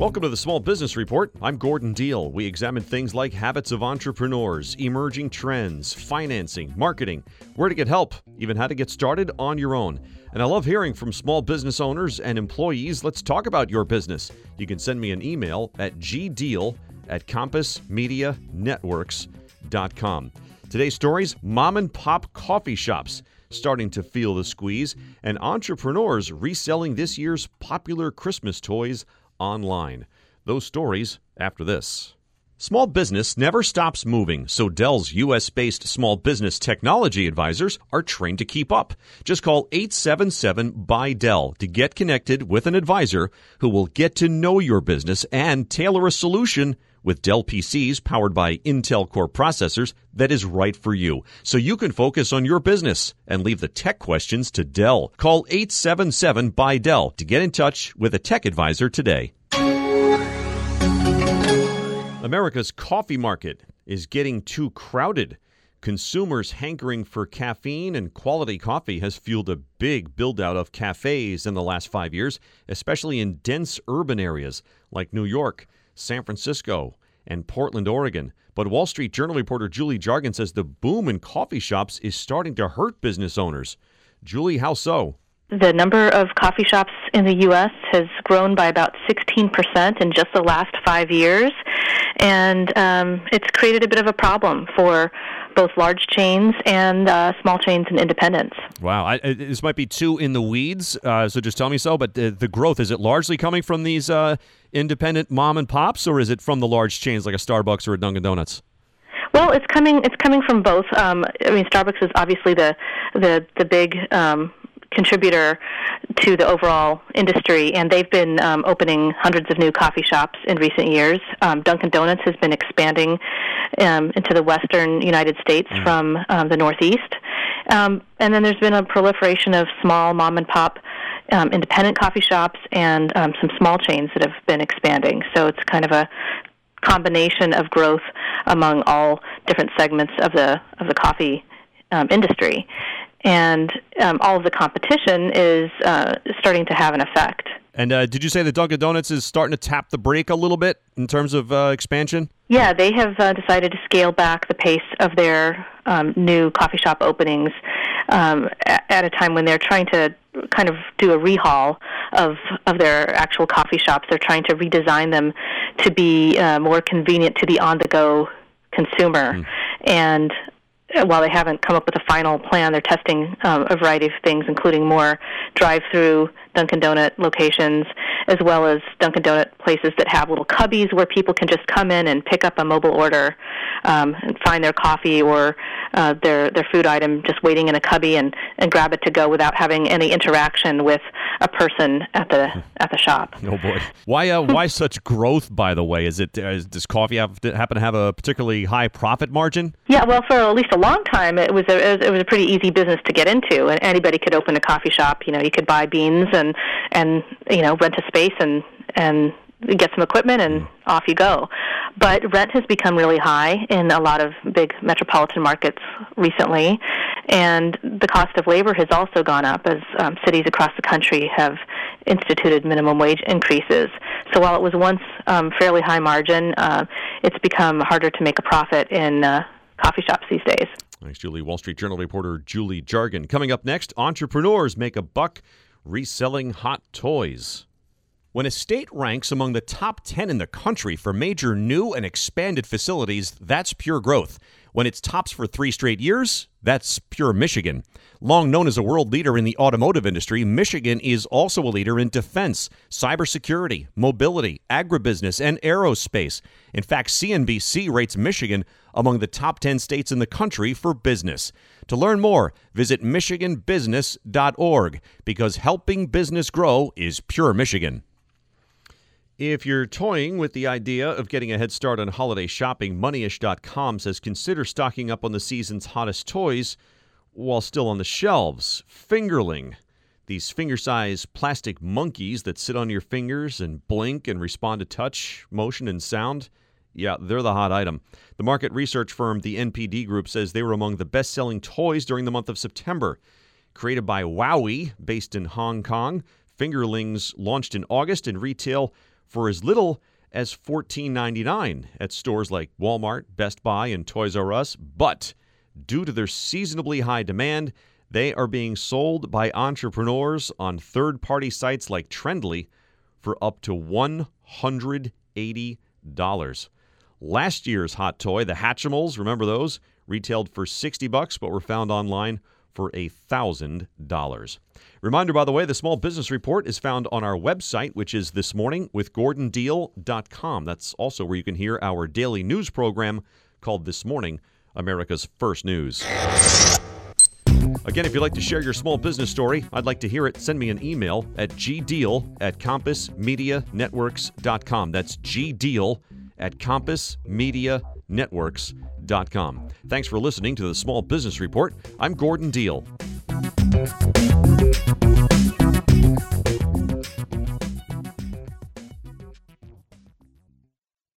Welcome to the Small Business Report. I'm Gordon Deal. We examine things like habits of entrepreneurs, emerging trends, financing, marketing, where to get help, even how to get started on your own. And I love hearing from small business owners and employees. Let's talk about your business. You can send me an email at gdeal@compassmedianetworks.com. Today's stories, mom and pop coffee shops starting to feel the squeeze, and entrepreneurs reselling this year's popular Christmas toys online. Those stories after this. Small business never stops moving, so Dell's U.S.-based small business technology advisors are trained to keep up. Just call 877-BY-DELL to get connected with an advisor who will get to know your business and tailor a solution with Dell PCs powered by Intel Core processors that is right for you, so you can focus on your business and leave the tech questions to Dell. Call 877-BY-DELL to get in touch with a tech advisor today. America's coffee market is getting too crowded. Consumers hankering for caffeine and quality coffee has fueled a big build-out of cafes in the last 5 years, especially in dense urban areas like New York, San Francisco, and Portland, Oregon. But Wall Street Journal reporter Julie Jargon says the boom in coffee shops is starting to hurt business owners. Julie, how so? The number of coffee shops in the U.S. has grown by about 16% in just the last 5 years, and it's created a bit of a problem for both large chains and small chains and independents. Wow. This might be too in the weeds, so just tell me so, but the growth, is it largely coming from these independent mom and pops, or is it from the large chains like a Starbucks or a Dunkin' Donuts? Well, it's coming from both. Starbucks is obviously the big contributor to the overall industry, and they've been opening hundreds of new coffee shops in recent years. Dunkin' Donuts has been expanding into the western United States from the Northeast. And then there's been a proliferation of small mom-and-pop independent coffee shops and some small chains that have been expanding. So it's kind of a combination of growth among all different segments of the coffee industry. And all of the competition is starting to have an effect. And did you say that Dunkin' Donuts is starting to tap the brake a little bit in terms of expansion? Yeah, they have decided to scale back the pace of their new coffee shop openings at a time when they're trying to kind of do a rehaul of their actual coffee shops. They're trying to redesign them to be more convenient to the on-the-go consumer. And while they haven't come up with a final plan, they're testing a variety of things, including more drive-through Dunkin' Donut locations, as well as Dunkin' Donut places that have little cubbies where people can just come in and pick up a mobile order and find their coffee or their food item just waiting in a cubby and grab it to go without having any interaction with a person at the shop. Oh boy! Why such growth? By the way, does coffee happen to have a particularly high profit margin? Yeah, well, for at least a long time, it was a pretty easy business to get into, and anybody could open a coffee shop. You know, you could buy beans and rent a space and get some equipment and off you go. But rent has become really high in a lot of big metropolitan markets recently, and the cost of labor has also gone up as cities across the country have instituted minimum wage increases. So while it was once fairly high margin, it's become harder to make a profit in coffee shops these days. Thanks, Julie. Wall Street Journal reporter Julie Jargon. Coming up next, entrepreneurs make a buck reselling hot toys. When a state ranks among the top 10 in the country for major new and expanded facilities, that's pure growth. When it's tops for 3 straight years, that's pure Michigan. Long known as a world leader in the automotive industry, Michigan is also a leader in defense, cybersecurity, mobility, agribusiness, and aerospace. In fact, CNBC rates Michigan among the top 10 states in the country for business. To learn more, visit MichiganBusiness.org, because helping business grow is pure Michigan. If you're toying with the idea of getting a head start on holiday shopping, Moneyish.com says consider stocking up on the season's hottest toys while still on the shelves. Fingerling, these finger-sized plastic monkeys that sit on your fingers and blink and respond to touch, motion, and sound. Yeah, they're the hot item. The market research firm, the NPD Group, says they were among the best-selling toys during the month of September. Created by WowWee, based in Hong Kong, Fingerlings launched in August in retail for as little as $14.99 at stores like Walmart, Best Buy, and Toys R Us, but due to their seasonably high demand, they are being sold by entrepreneurs on third-party sites like Trendly for up to $180. Last year's hot toy, the Hatchimals, remember those, retailed for $60 but were found online for $1,000. Reminder, by the way, the Small Business Report is found on our website, which is ThisMorningWithGordonDeal.com. That's also where you can hear our daily news program called This Morning, America's First News. Again, if you'd like to share your small business story, I'd like to hear it. Send me an email at gdeal@compassmedianetworks.com. That's gdeal@compassmedianetworks.com. Thanks for listening to the Small Business Report. I'm Gordon Deal.